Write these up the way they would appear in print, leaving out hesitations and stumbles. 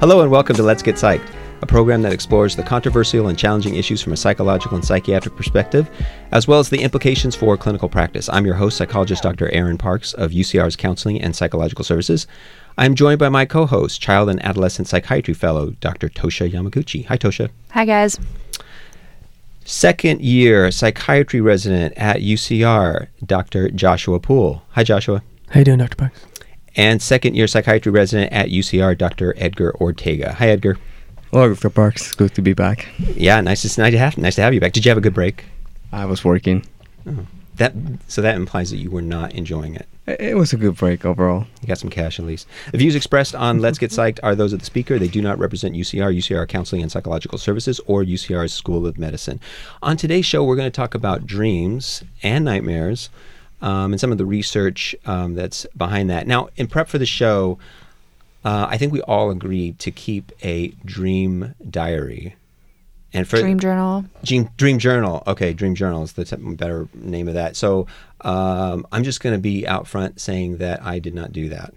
Hello and welcome to Let's Get Psyched, a program that explores the controversial and challenging issues from a psychological and psychiatric perspective, as well as the implications for clinical practice. I'm your host, psychologist Dr. Aaron Parks of UCR's Counseling and Psychological Services. I'm joined by my co-host, Child and Adolescent Psychiatry Fellow, Dr. Tosha Yamaguchi. Hi, Tosha. Hi, guys. Second year psychiatry resident at UCR, Dr. Joshua Poole. Hi, Joshua. How you doing, Dr. Parks? And second-year psychiatry resident at UCR, Dr. Edgar Ortega. Hi, Edgar. Hello, Dr. Parks. It's good to be back. Yeah, nice to have you back. Did you have a good break? I was working. Oh. So that implies that you were not enjoying it. It was a good break overall. You got some cash, at least. The views expressed on Let's Get Psyched are those of the speaker. They do not represent UCR, UCR Counseling and Psychological Services, or UCR's School of Medicine. On today's show, we're going to talk about dreams and nightmares, and some of the research that's behind that. Now, in prep for the show, I think we all agreed to keep a dream diary. And for dream journal. Dream journal. Okay, dream journal is the better name of that. So I'm just going to be out front saying that I did not do that.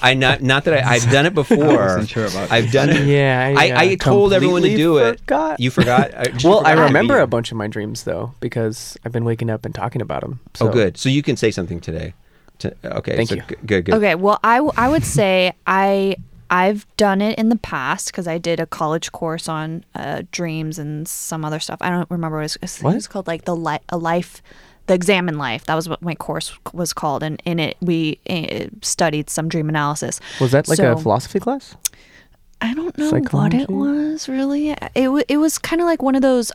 I've done it before. I wasn't sure about it. I've done it. Yeah, I told everyone to do it. You forgot? I remember a bunch of my dreams though, because I've been waking up and talking about them. So. Oh, good. So you can say something today. Okay. Thank you. Good. Okay. Well, I would say I've done it in the past because I did a college course on dreams and some other stuff. I don't remember what it was called, like the Examine Life. That was what my course was called, and in it we studied some dream analysis. Was that like a philosophy class? I don't know what it was really. It was kind of like one of those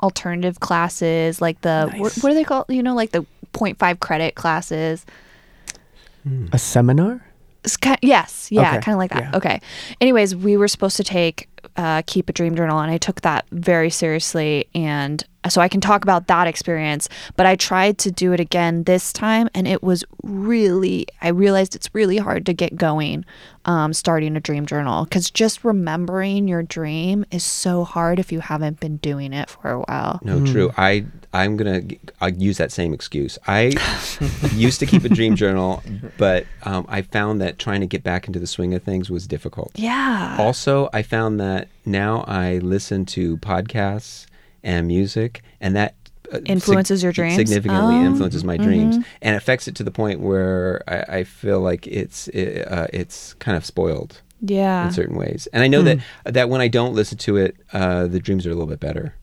alternative classes, like the what are they called? You know, like the 0.5 credit classes. A seminar? Kind of like that. Yeah. Okay. Anyways, we were supposed to keep a dream journal, and I took that very seriously, and so I can talk about that experience, but I tried to do it again this time, and I realized it's really hard to get going starting a dream journal, because just remembering your dream is so hard if you haven't been doing it for a while. No, true. I'll use that same excuse. I used to keep a dream journal, but I found that trying to get back into the swing of things was difficult. Yeah. Also, I found that now I listen to podcasts and music, and that influences your dreams. Significantly influences my dreams, and affects it to the point where I feel like it's kind of spoiled. Yeah, in certain ways. And I know that when I don't listen to it, the dreams are a little bit better.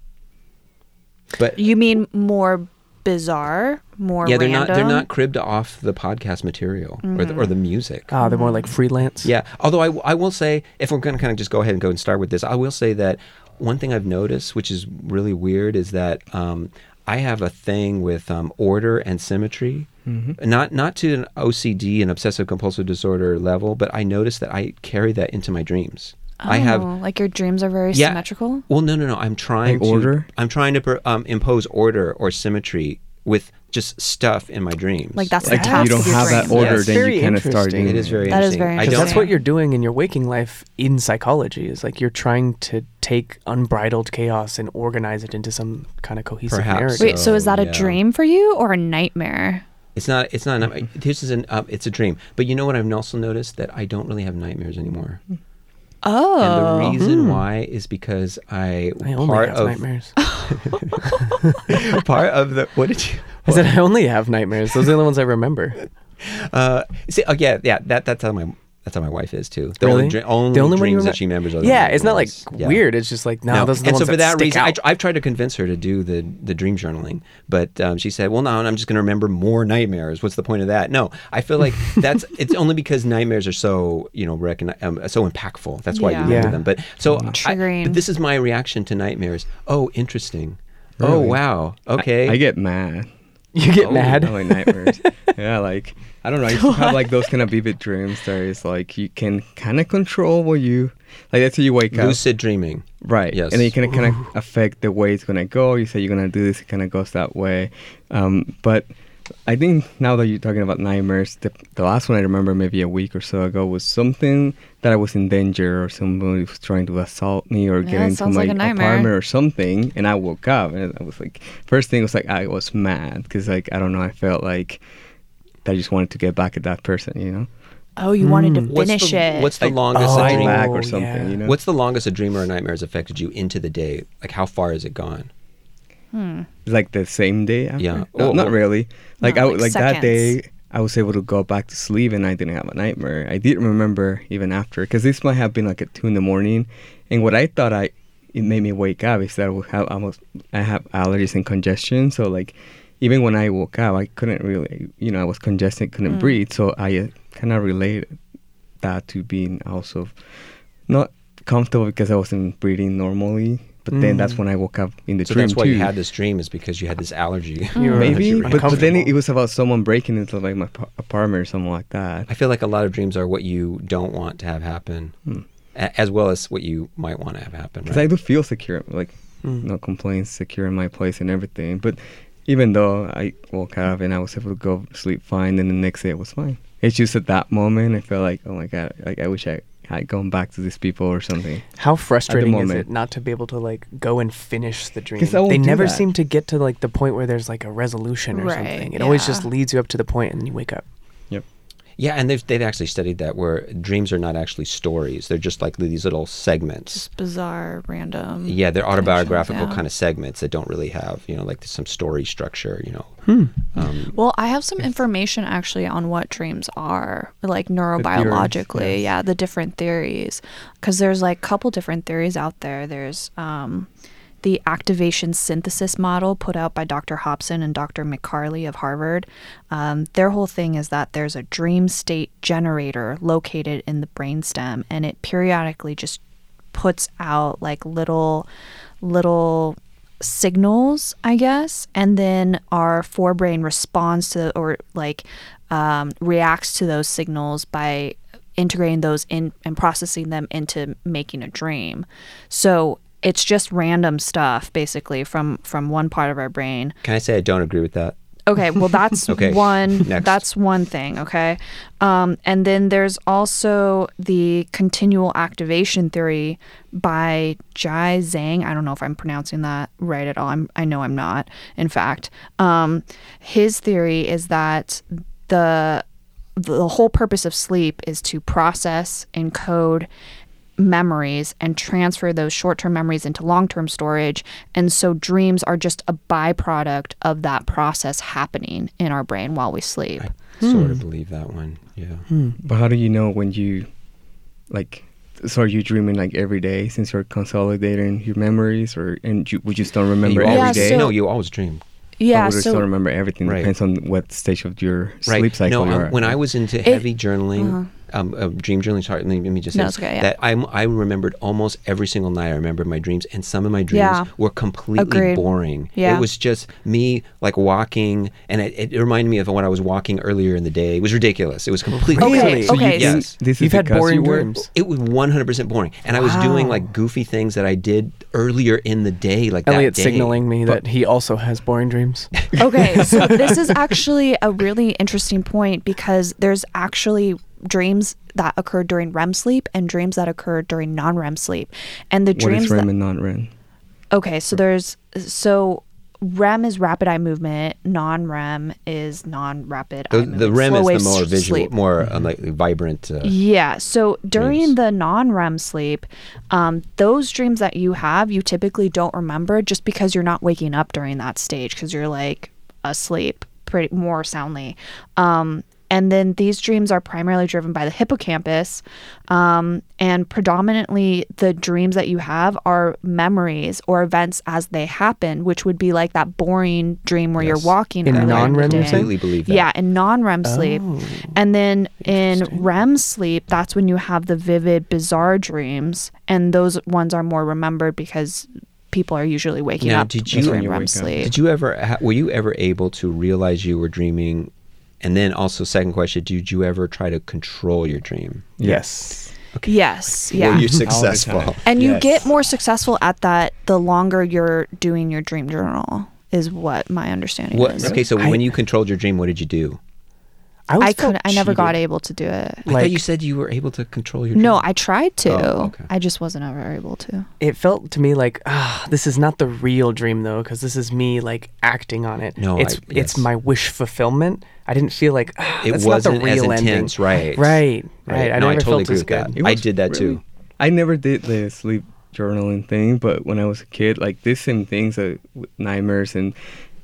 But you mean more bizarre, more random? Yeah, they're not cribbed off the podcast material or the music. They're more like freelance. Yeah, although I will say, if we're going to kind of just go ahead and start with this, I will say that one thing I've noticed, which is really weird, is that I have a thing with order and symmetry, not to an OCD and obsessive compulsive disorder level, but I notice that I carry that into my dreams. Oh, I have, like, your dreams are very symmetrical? Well, no. I'm trying to order. I'm trying to impose order or symmetry with just stuff in my dreams. Like, that's the task. You don't have that order, then you kind of start doing it. It is very interesting. That's what you're doing in your waking life in psychology, is like you're trying to take unbridled chaos and organize it into some kind of cohesive narrative. Wait, so is that a dream for you or a nightmare? It's not. It's a dream. But you know what? I've also noticed that I don't really have nightmares anymore. Oh. And the reason why is because I only have nightmares. I only have nightmares. Those are the only ones I remember. That's how my wife is too. The only dreams that she remembers are the ones. Yeah, it's not like weird. It's just like no. Those are the ones that stick out. And so for that reason, I've tried to convince her to do the dream journaling, but she said, "Well, no, I'm just going to remember more nightmares. What's the point of that?" No, I feel like that's it's only because nightmares are so so impactful. That's why you remember them. But so but this is my reaction to nightmares. Oh, interesting. Really? Oh, wow. Okay. I get mad. You get mad? I like nightmares. Yeah, like, I don't know. I used to have like those kind of vivid dreams that is like you can kind of control what you, like that's how you wake up. Lucid dreaming. Right. Yes. And then you can kind of affect the way it's going to go. You say you're going to do this, it kind of goes that way. But I think now that you're talking about nightmares, the last one I remember maybe a week or so ago was something that I was in danger or somebody was trying to assault me or get into my apartment or something. And I woke up and I was like, first thing was like I was mad because like, I don't know, I felt like I just wanted to get back at that person, you know? Oh, you wanted to finish it. What's the longest a dream back or something? Yeah. You know? What's the longest a dream or a nightmare has affected you into the day? Like, how far has it gone? Like the same day? After? Yeah, no, not really. Like, no, like that day, I was able to go back to sleep and I didn't have a nightmare. I didn't remember even after, because this might have been like at 2 a.m. and what I thought it made me wake up is that I have allergies and congestion, so like. Even when I woke up, I couldn't really, I was congested, couldn't breathe. So I kind of related that to being also not comfortable because I wasn't breathing normally. But then that's when I woke up in the dream. So that's why you had this dream, is because you had this allergy. Maybe, but then it was about someone breaking into like my apartment or something like that. I feel like a lot of dreams are what you don't want to have happen, as well as what you might want to have happen. Because I do feel secure, like no complaints, secure in my place and everything. But even though I woke up and I was able to go sleep fine, and the next day it was fine. It's just at that moment I feel like, oh my God, like I wish I had gone back to these people or something. How frustrating is it not to be able to like go and finish the dream? They never seem to get to like the point where there's like a resolution or something. It always just leads you up to the point and you wake up. Yep. Yeah, and they've actually studied that, where dreams are not actually stories; they're just like these little segments, just bizarre, random. Yeah, they're autobiographical kind of segments that don't really have, like some story structure, Well, I have some information actually on what dreams are, like neurobiologically. The different theories, because there's like a couple different theories out there. There's the activation synthesis model put out by Dr. Hobson and Dr. McCarley of Harvard. Their whole thing is that there's a dream state generator located in the brainstem, and it periodically just puts out like little signals, I guess, and then our forebrain responds to reacts to those signals by integrating those in and processing them into making a dream. So it's just random stuff, basically, from one part of our brain. Can I say I don't agree with that? Okay, well, that's that's one thing, okay? And then there's also the continual activation theory by Jai Zhang. I don't know if I'm pronouncing that right at all. I know I'm not, in fact. His theory is that the whole purpose of sleep is to process, encode, memories and transfer those short-term memories into long-term storage, and so dreams are just a byproduct of that process happening in our brain while we sleep. I sort of believe that one. But how do you know when you are you dreaming like every day, since you're consolidating your memories, we just don't remember every day? So, no, you always dream. Yeah, I would still remember everything. Right. Depends on what stage of your sleep cycle you're at. When I was into heavy journaling, dream journaling, sorry, let me just say that I remembered almost every single night. I remembered my dreams, and some of my dreams were completely boring. It was just me like walking, and it reminded me of when I was walking earlier in the day. It was ridiculous. It was completely You've had boring dreams. It was 100% boring, and I was doing like goofy things that I did earlier in the day, like Elliot's signaling me that he also has boring dreams. Okay, so this is actually a really interesting point, because there's actually dreams that occur during REM sleep and dreams that occur during non-REM sleep. And what is REM and non-REM? Okay, so REM is rapid eye movement, non-REM is non-rapid eye movement. The REM is the more visual, more vibrant. So during the non-REM sleep, those dreams that you have, you typically don't remember, just because you're not waking up during that stage, because you're like asleep pretty more soundly. And then these dreams are primarily driven by the hippocampus, and predominantly the dreams that you have are memories or events as they happen, which would be like that boring dream where you're walking. In non-REM sleep? I completely believe that. Yeah, in non-REM sleep. And then in REM sleep, that's when you have the vivid, bizarre dreams, and those ones are more remembered because people are usually waking up during REM sleep. Did you ever, were you ever able to realize you were dreaming? And then also, second question, did you ever try to control your dream? Yes. Okay. Yes. Yeah. Were you successful? And you get more successful at that the longer you're doing your dream journal, is what my understanding is. Okay, so when you controlled your dream, what did you do? I never got able to do it. I thought you said you were able to control your dream. No, I tried to. Oh, okay. I just wasn't ever able to. It felt to me like, this is not the real dream though, because this is me like acting on it. No, it's my wish fulfillment. I didn't feel like it wasn't the real as intense. Ending. Right. I never totally agree with that. I did that too. I never did the sleep journaling thing, but when I was a kid, like these same things, nightmares and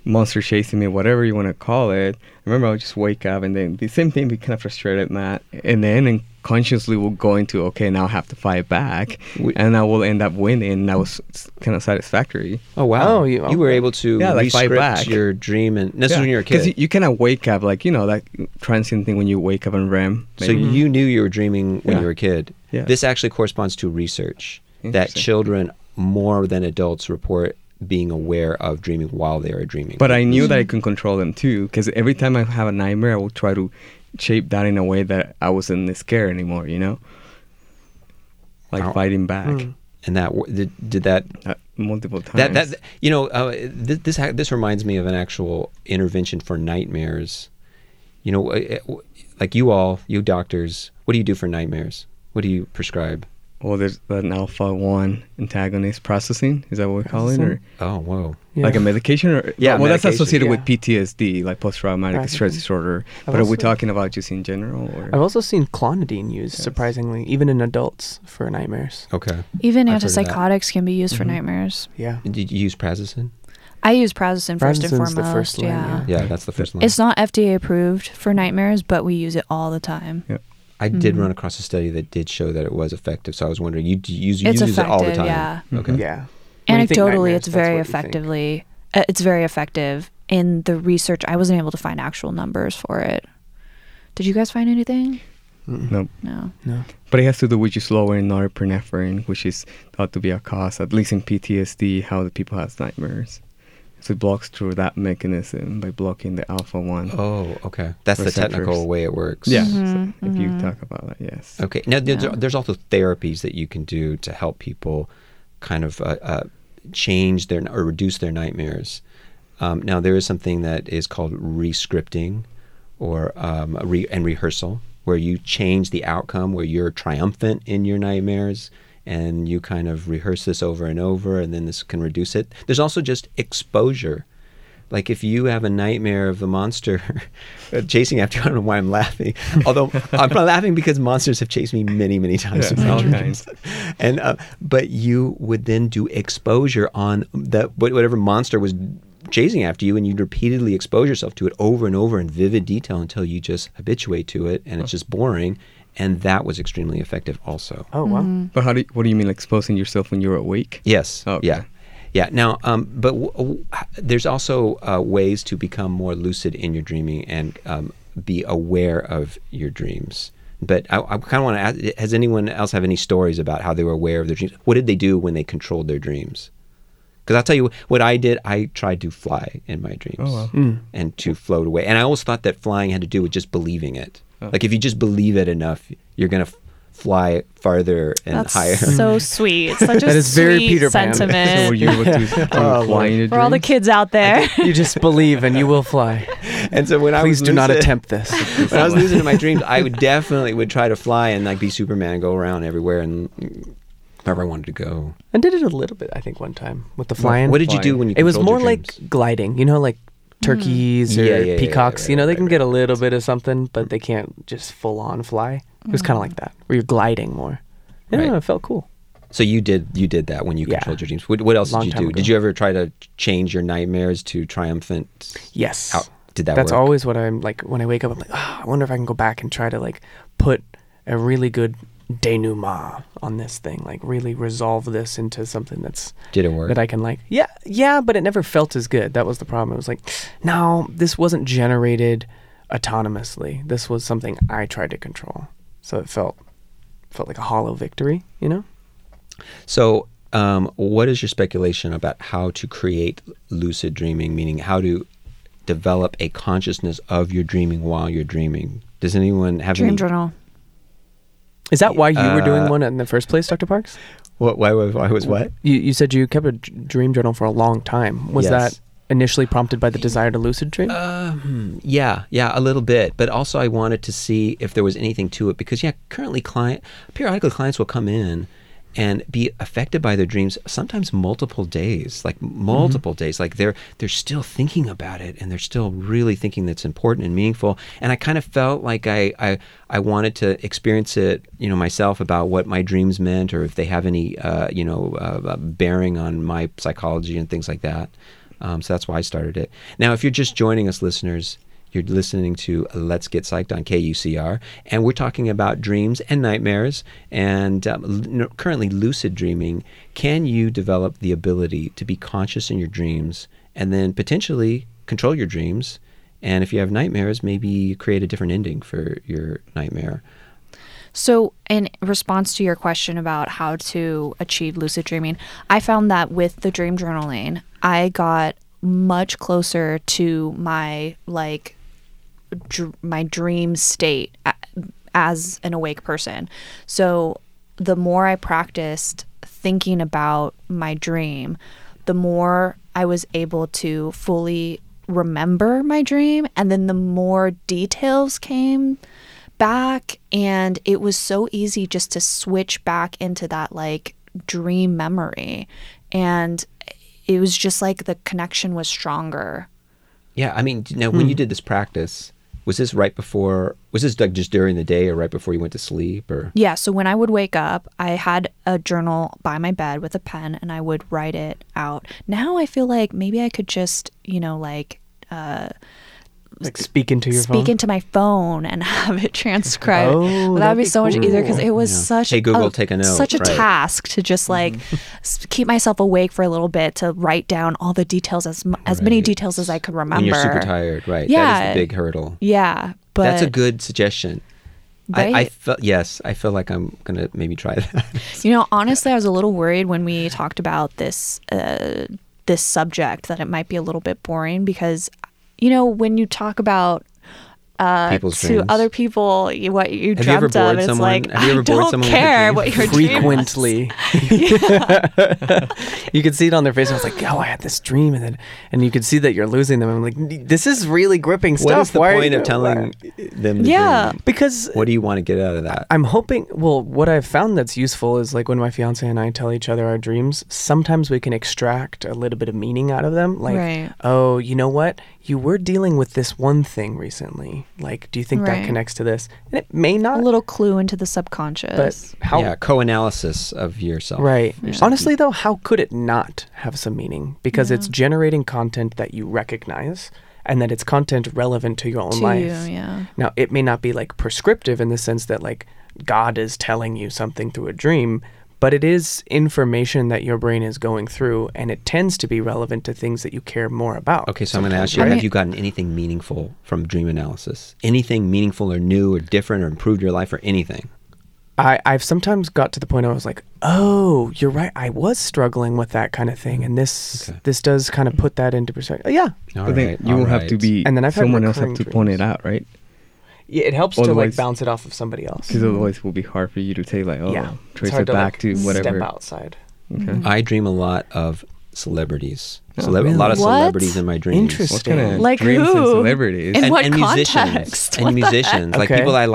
monster chasing me, whatever you want to call it. I remember I would just wake up and then the same thing, be kind of frustrated, Matt, and then unconsciously we'll go into, okay, now I have to fight back, and I will end up winning. And that was kind of satisfactory. Oh wow, you were able to fight back your dream, and this is when you were a kid. Because you kind of wake up, like you know that transient thing when you wake up in REM. Maybe. So you knew you were dreaming when you were a kid. Yeah. This actually corresponds to research that children more than adults report being aware of dreaming while they are dreaming. But I knew that I could control them too, because every time I have a nightmare, I will try to shape that in a way that I wasn't scared anymore, you know? Like fighting back. Mm. And that did that multiple times. That you know, this reminds me of an actual intervention for nightmares. You know, like you doctors, what do you do for nightmares? What do you prescribe? Well, there's an alpha-1 antagonist processing. Is that what we call it? Or, yeah. Like a medication? Or, yeah, well, that's associated with PTSD, like post-traumatic stress disorder. But are we talking about just in general? Or? I've also seen clonidine used, surprisingly, even in adults for nightmares. Okay. Even antipsychotics can be used for nightmares. Yeah. Did you use prazosin? I use prazosin first and foremost. The first line, yeah, that's the first line. It's not FDA approved for nightmares, but we use it all the time. Yeah. I did run across a study that did show that it was effective. So I was wondering, you use it all the time? Yeah. Okay. Yeah. Anecdotally, it's very effective. In the research, I wasn't able to find actual numbers for it. Did you guys find anything? No. But it has to do with just lowering norepinephrine, which is thought to be a cause, at least in PTSD, how the people have nightmares. So it blocks through that mechanism by blocking the alpha-1. Oh, okay. That's the technical way it works. Yeah. So if you talk about that, yes. Okay. Now, there's also therapies that you can do to help people kind of change their or reduce their nightmares. Now, there is something that is called re-scripting or and rehearsal, where you change the outcome, where you're triumphant in your nightmares, and you kind of rehearse this over and over, and then this can reduce it. There's also just exposure. Like if you have a nightmare of the monster chasing after you, I don't know why I'm laughing. Although I'm not laughing because monsters have chased me many, many times. Yeah, all kinds. And, but you would then do exposure on that whatever monster was chasing after you, and you'd repeatedly expose yourself to it over and over in vivid detail until you just habituate to it, and it's just boring. And that was extremely effective also. Oh, wow. Mm-hmm. But what do you mean, like exposing yourself when you're awake? Yes. Oh, okay. Yeah. Now, but there's also ways to become more lucid in your dreaming and be aware of your dreams. But I kind of want to ask, has anyone else have any stories about how they were aware of their dreams? What did they do when they controlled their dreams? Because I'll tell you what I did. I tried to fly in my dreams and to float away. And I always thought that flying had to do with just believing it. Like, if you just believe it enough, you're going to fly farther and higher. That's so sweet. Such a that is very sweet Peter Pan sentiment. So were you able to fly in your dreams? For all the kids out there. You just believe and you will fly. And so when Please do not attempt this. When I was losing in my dreams, I would definitely try to fly and, like, be Superman and go around everywhere and wherever I wanted to go. I did it a little bit, I think, one time with the flying. What did you do when you controlled your dreams? It was more like gliding, you know, like turkeys or peacocks, you know, they can get a little bit of something, but they can't just full on fly. It was kind of like that, where you're gliding more. Yeah, right. It felt cool. So you did that when you controlled your dreams. What else did you do? Ago. Did you ever try to change your nightmares to triumphant? Yes. How did that work? That's always what I'm like, when I wake up, I'm like, I wonder if I can go back and try to like put a really good denouement on this thing, like really resolve this into something that's did it work that I can like but it never felt as good. That was the problem. It was like, no, this wasn't generated autonomously, this was something I tried to control, so it felt like a hollow victory, you know. So what is your speculation about how to create lucid dreaming, meaning how to develop a consciousness of your dreaming while you're dreaming? Does anyone have dream journal? Is that why you were doing one in the first place, Dr. Parks? Why was what? You said you kept a dream journal for a long time. Was that initially prompted by the desire to lucid dream? Yeah, a little bit. But also I wanted to see if there was anything to it because, periodically clients will come in and be affected by their dreams, sometimes multiple days. Like they're still thinking about it and they're still really thinking that's important and meaningful. And I kind of felt like I wanted to experience it, myself about what my dreams meant or if they have any, bearing on my psychology and things like that. So that's why I started it. Now, if you're just joining us, listeners, you're listening to Let's Get Psyched on KUCR, and we're talking about dreams and nightmares and currently lucid dreaming. Can you develop the ability to be conscious in your dreams and then potentially control your dreams? And if you have nightmares, maybe create a different ending for your nightmare. So in response to your question about how to achieve lucid dreaming, I found that with the dream journaling, I got much closer to my my dream state as an awake person. So the more I practiced thinking about my dream, the more I was able to fully remember my dream, and then the more details came back, and it was so easy just to switch back into that dream memory, and it was just the connection was stronger. Yeah, when you did this practice, was this just during the day or right before you went to sleep? Or? Yeah, so when I would wake up, I had a journal by my bed with a pen and I would write it out. Now I feel like maybe I could just, speak into my phone and have it transcribed. Oh, that'd be so cool. Much easier because it was such Hey Google, take a note, such a task to just keep myself awake for a little bit to write down all the details as many details as I could remember. When you're super tired, right? Yeah, that is the big hurdle. Yeah, but that's a good suggestion. Right? I feel like I'm going to maybe try that. Honestly, I was a little worried when we talked about this subject that it might be a little bit boring because. When you talk about to other people what you dreamt of, it's I don't care what your dream was. Frequently. You could see it on their face. I was I had this dream. And you could see that you're losing them. I'm this is really gripping stuff. What is the point of telling them? Yeah, because... What do you want to get out of that? I'm hoping... Well, what I've found that's useful is when my fiance and I tell each other our dreams, sometimes we can extract a little bit of meaning out of them. Oh, you know what? You were dealing with this one thing recently. Do you think that connects to this? And it may not. A little clue into the subconscious. But co-analysis of yourself. Right. Yeah. Honestly, though, how could it not have some meaning? Because it's generating content that you recognize and that it's content relevant to your own life. Yeah. Now, it may not be prescriptive in the sense that God is telling you something through a dream, but it is information that your brain is going through, and it tends to be relevant to things that you care more about. Okay, so I'm going to ask you, have you gotten anything meaningful from dream analysis? Anything meaningful or new or different or improved your life or anything? I've sometimes got to the point where I was oh, you're right. I was struggling with that kind of thing, and this does kind of put that into perspective. Yeah. Someone else have to point it out, right? Yeah, it helps otherwise, to bounce it off of somebody else. Because otherwise it will be hard for you to take trace it back to whatever. Step outside. Okay. Mm-hmm. I dream a lot of celebrities. A lot of celebrities in my dreams. Interesting. What kind of dreams who? And celebrities? In what context? Musicians. Musicians and people I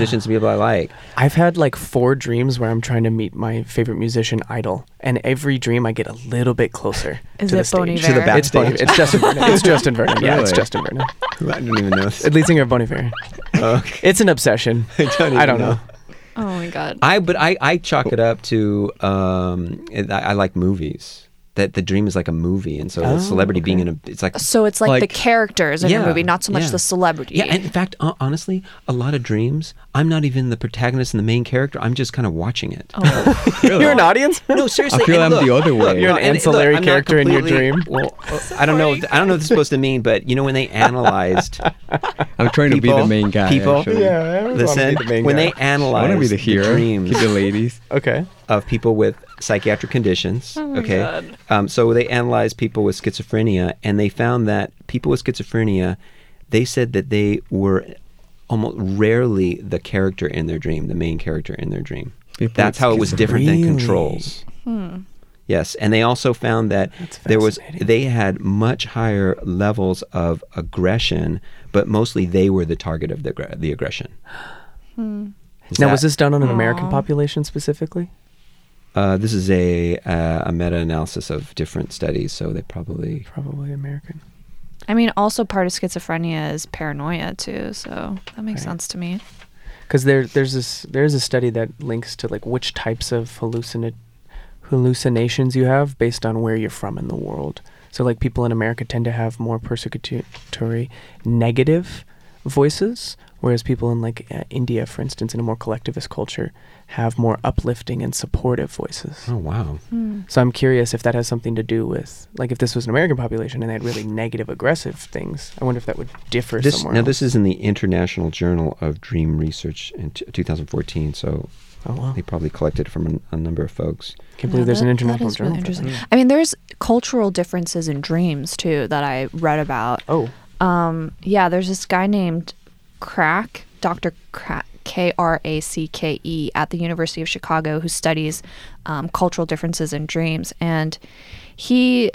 like. I've had 4 dreams where I'm trying to meet my favorite musician idol. And every dream I get a little bit closer to the stage. To the backstage. It's Justin Vernon. It's Justin Vernon. Yeah, it's Justin Vernon. I don't even know. At least singer of Bon Iver. Okay. It's an obsession. I don't know. Oh my God. I chalk it up to I like movies. That the dream is a movie, and so the celebrity being in a... So it's the characters in a movie, not so much the celebrity. Yeah, and in fact, honestly, a lot of dreams, I'm not even the protagonist and the main character. I'm just kind of watching it. Oh. Really? You're an audience? No, seriously. I feel I'm the other way. You're an ancillary character in your dream. Well, I don't know what this is supposed to mean, but when they analyzed... I'm trying to be the main guy, actually. Yeah, listen, when they analyzed... I want to be the hero. Dreams. Keep the ladies. Okay. Of people with psychiatric conditions. Oh my God. So they analyzed people with schizophrenia, and they found that people with schizophrenia, they said that they were almost rarely the character in their dream, the main character in their dream. That's how it was different than controls. Hmm. Yes, and they also found that they had much higher levels of aggression, but mostly they were the target of the aggression. Hmm. Now, was this done on an American population specifically? This is a meta-analysis of different studies, so they probably American. I mean, also part of schizophrenia is paranoia too, so that makes sense to me. Because there's a study that links to like which types of hallucinations you have based on where you're from in the world. So like people in America tend to have more persecutory negative voices, whereas people in like India, for instance, in a more collectivist culture have more uplifting and supportive voices. Oh, wow. Mm. So I'm curious if that has something to do with, like, if this was an American population and they had really negative, aggressive things, I wonder if that would differ somewhere. Now, this is in the International Journal of Dream Research in 2014, so... Oh, wow. They probably collected from a number of folks. Can't believe there's an international journal. Really interesting. I mean, there's cultural differences in dreams too that I read about. Oh. Yeah, there's this guy named Crack, Dr. Crack, Kracke, at the University of Chicago, who studies cultural differences in dreams, and he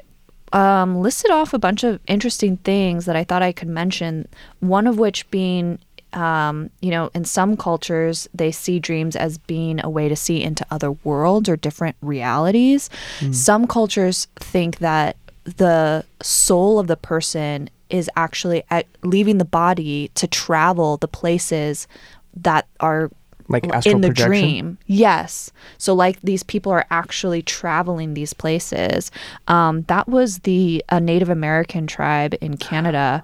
listed off a bunch of interesting things that I thought I could mention. One of which being in some cultures, they see dreams as being a way to see into other worlds or different realities. Mm. Some cultures think that the soul of the person is actually leaving the body to travel the places that are like astral in the projection? Dream. Yes. So like these people are actually traveling these places. That was a Native American tribe in Canada.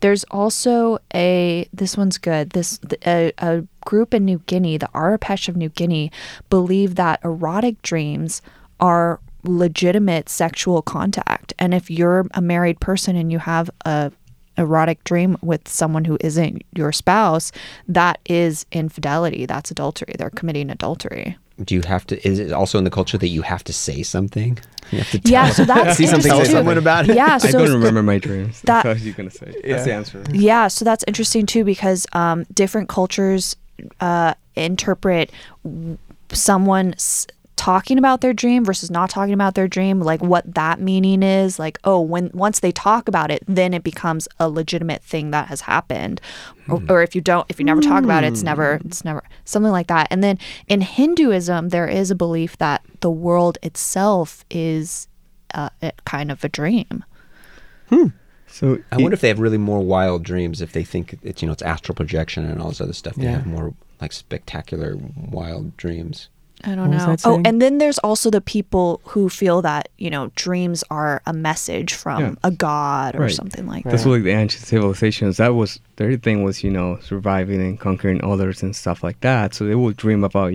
There's also a group in New Guinea, the Arapesh of New Guinea, believe that erotic dreams are legitimate sexual contact. And if you're a married person and you have a erotic dream with someone who isn't your spouse, that is infidelity. That's adultery. They're committing adultery. Do you have to? Is it also in the culture that you have to say something? You have to tell so that's interesting tell someone about it. Yeah, so I couldn't remember my dreams. That's what I was going to say. Yeah. That's the answer. Yeah, so that's interesting too, because different cultures interpret someone's talking about their dream versus not talking about their dream, like what that meaning is, like, once they talk about it, then it becomes a legitimate thing that has happened. Or if you never talk about it, it's never something like that. And then in Hinduism, there is a belief that the world itself is kind of a dream. Hmm. So I wonder if they have really more wild dreams, if they think it's, it's astral projection and all this other stuff. They have more like spectacular wild dreams. I don't know. And then there's also the people who feel that, dreams are a message from a god or something like that. That's what the ancient civilizations, their thing was, surviving and conquering others and stuff like that. So they will dream about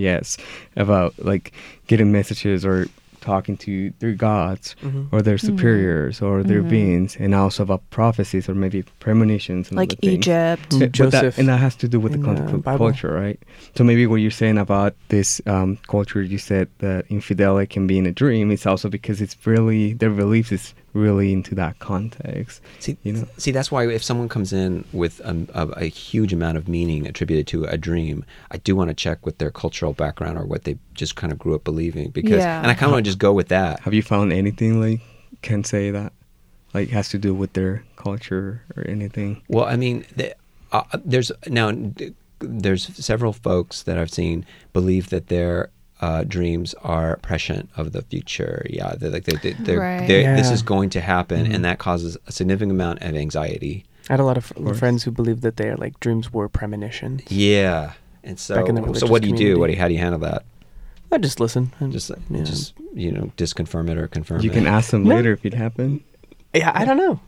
like getting messages or talking to their gods or their superiors or their beings, and also about prophecies or maybe premonitions and like Egypt. Joseph. And that has to do with the concept of culture, right? So maybe what you're saying about this culture, you said that infidelity can be in a dream. It's also because it's really, their belief is really into that context. See, that's why if someone comes in with a huge amount of meaning attributed to a dream, I do want to check with their cultural background or what they just kind of grew up believing, because and I kind of want to just go with that. Have you found anything like can say that like has to do with their culture or anything? Well, I mean, there's several folks that I've seen believe that they're dreams are prescient of the future. Yeah, this is going to happen, and that causes a significant amount of anxiety. I had a lot of friends who believed that their dreams were premonitions. Yeah, and so what do you do? How do you handle that? I just listen. Just disconfirm it or confirm it. You can ask them later if it happened. Yeah, I don't know.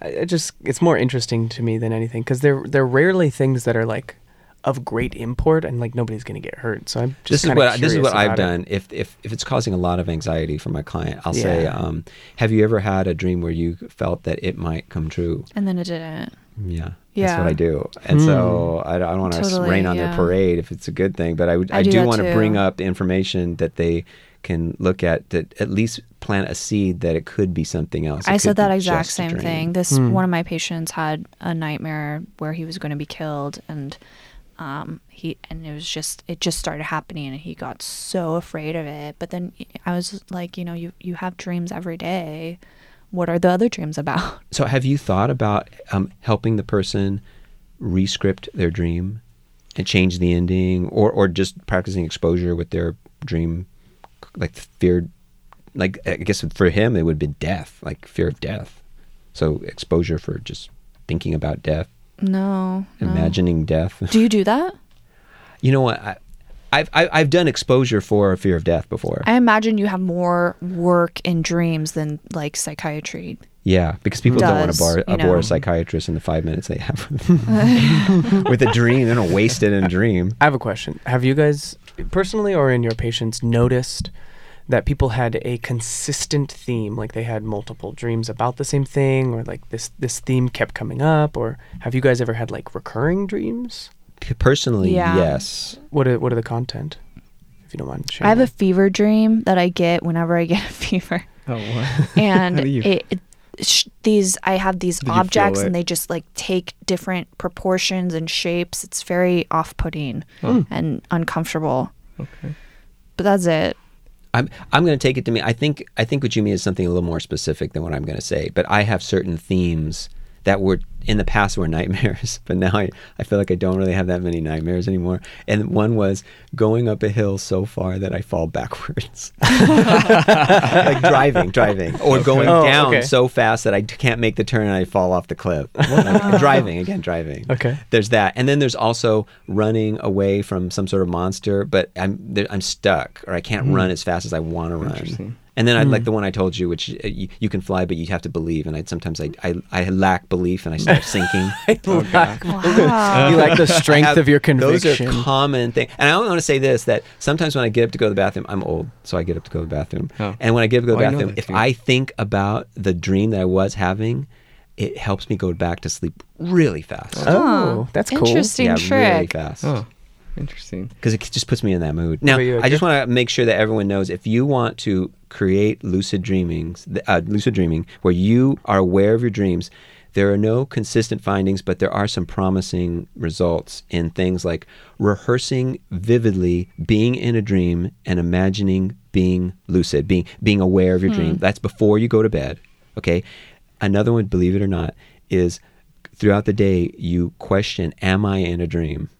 It's more interesting to me than anything, because they're rarely things that are like of great import and like nobody's going to get hurt. So I'm just kind of curious. This is what I've done. If it's causing a lot of anxiety for my client, I'll say, have you ever had a dream where you felt that it might come true? And then it didn't. Yeah. That's what I do. And so I don't want to rain on their parade if it's a good thing, but I do want to bring up information that they can look at, that at least plant a seed that it could be something else. I said that exact same thing. One of my patients had a nightmare where he was going to be killed, and It just started happening, and he got so afraid of it. But then I was like, you know, you have dreams every day. What are the other dreams about? So have you thought about helping the person re-script their dream and change the ending, or just practicing exposure with their dream, like fear, like I guess for him it would be death, like fear of death. So exposure for just thinking about death. No. Imagining death. Do you do that? You know what? I've done exposure for fear of death before. I imagine you have more work in dreams than like psychiatry. Yeah, because people don't want to bore a psychiatrist in the 5 minutes they have with a dream. They don't waste it in a dream. I have a question. Have you guys personally or in your patients noticed that people had a consistent theme, like they had multiple dreams about the same thing, or like this theme kept coming up? Or have you guys ever had like recurring dreams? Personally, yeah. Yes. What are the content, if you don't mind sharing? I have a fever dream that I get whenever I get a fever. Oh, what? And I have these objects, and they just like take different proportions and shapes. It's very off-putting and uncomfortable. Okay. But that's it. I'm going to take it to me. I think what you mean is something a little more specific than what I'm going to say. But I have certain themes that were in the past were nightmares, but now I feel like I don't really have that many nightmares anymore. And one was going up a hill so far that I fall backwards. Like driving. Or going down so fast that I can't make the turn and I fall off the cliff. Like driving. Okay. There's that. And then there's also running away from some sort of monster, but I'm stuck, or I can't run as fast as I want to run. And then I'd like the one I told you, which you can fly, but you have to believe. And I sometimes I lack belief, and I start sinking. Wow. You lack the strength of your conviction. Those are common things. And I only want to say this, that sometimes when I get up to go to the bathroom, I'm old, so I get up to go to the bathroom. Oh. And when I get up to go to the bathroom, if I think about the dream that I was having, it helps me go back to sleep really fast. Oh, that's cool. Interesting trick. Really fast. Oh. Interesting. Because it just puts me in that mood. Now, I just want to make sure that everyone knows, if you want to create lucid dreaming, where you are aware of your dreams, there are no consistent findings, but there are some promising results in things like rehearsing vividly being in a dream and imagining being lucid, being aware of your dream. That's before you go to bed. Okay. Another one, believe it or not, is throughout the day, you question, am I in a dream?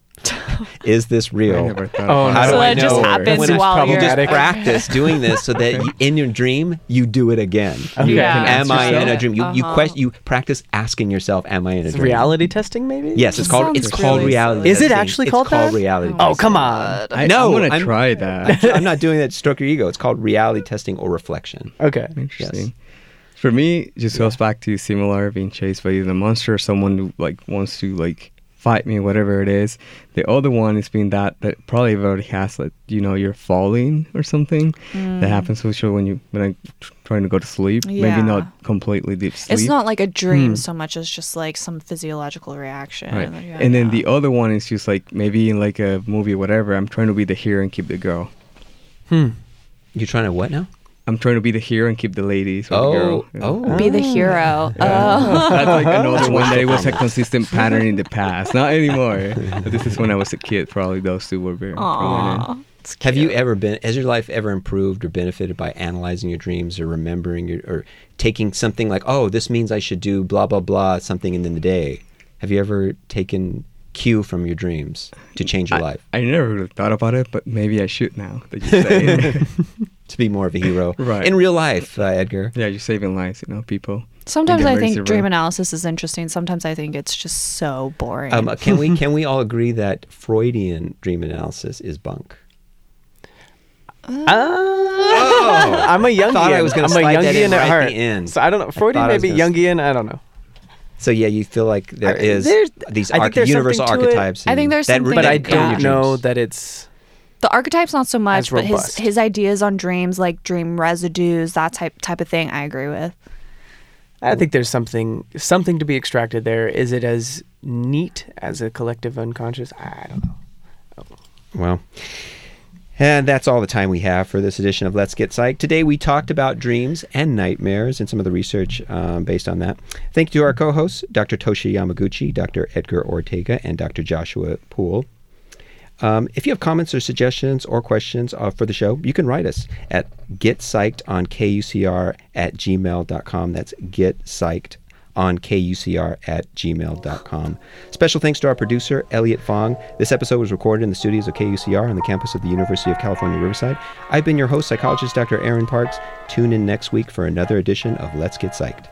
Is this real? How do I know? So that just happens while you're just practice doing this, so that in your dream you do it again. Okay. Yeah. Am I in a dream? You practice asking yourself, am I in a dream? Reality testing, maybe. Yes, it's called reality. Is it actually called that? It's called reality testing. Oh, come on! No, I'm gonna try that. I'm not doing that to stroke your ego. It's called reality testing or reflection. Okay, interesting. Yes. For me, it just goes back to similar, being chased by either a monster or someone who like wants to like fight me, whatever it is. The other one is being that probably already has, like, you know, you're falling or something. That happens for sure when I'm trying to go to sleep. Yeah. Maybe not completely deep sleep. It's not like a dream so much as just like some physiological reaction. Right. Like, and then the other one is just like maybe in like a movie or whatever, I'm trying to be the hero and keep the girl. You're trying to what now? I'm trying to be the hero and keep the ladies. Or the girl. Be the hero. Yeah. Oh. That's like another one that it was a consistent pattern in the past. Not anymore. But this is when I was a kid. Probably those two were very prominent. Have you ever been? Has your life ever improved or benefited by analyzing your dreams or remembering or taking something like, oh, this means I should do blah blah blah something in the day? Have you ever taken cue from your dreams to change your life? I never really thought about it, but maybe I should now that you say. To be more of a hero. Right. In real life, Edgar. Yeah, you're saving lives, you know, people. Sometimes I think dream analysis is interesting. Sometimes I think it's just so boring. Can we all agree that Freudian dream analysis is bunk? I'm a Jungian. I thought I was going to slide that in right at the end. So I don't know. Freudian, maybe Jungian, I don't know. So yeah, you feel like there's universal archetypes. I think there's something to it. But I don't know that it's... The archetype's not so much, but his ideas on dreams, like dream residues, that type of thing, I agree with. I think there's something to be extracted there. Is it as neat as a collective unconscious? I don't know. Well, and that's all the time we have for this edition of Let's Get Psyched. Today we talked about dreams and nightmares and some of the research based on that. Thank you to our co-hosts, Dr. Tosha Yamaguchi, Dr. Edgar Ortega, and Dr. Joshua Poole. If you have comments or suggestions or questions for the show, you can write us at getpsychedonkucr@gmail.com. That's getpsychedonkucr@gmail.com. Special thanks to our producer, Elliot Fong. This episode was recorded in the studios of KUCR on the campus of the University of California, Riverside. I've been your host, psychologist Dr. Aaron Parks. Tune in next week for another edition of Let's Get Psyched.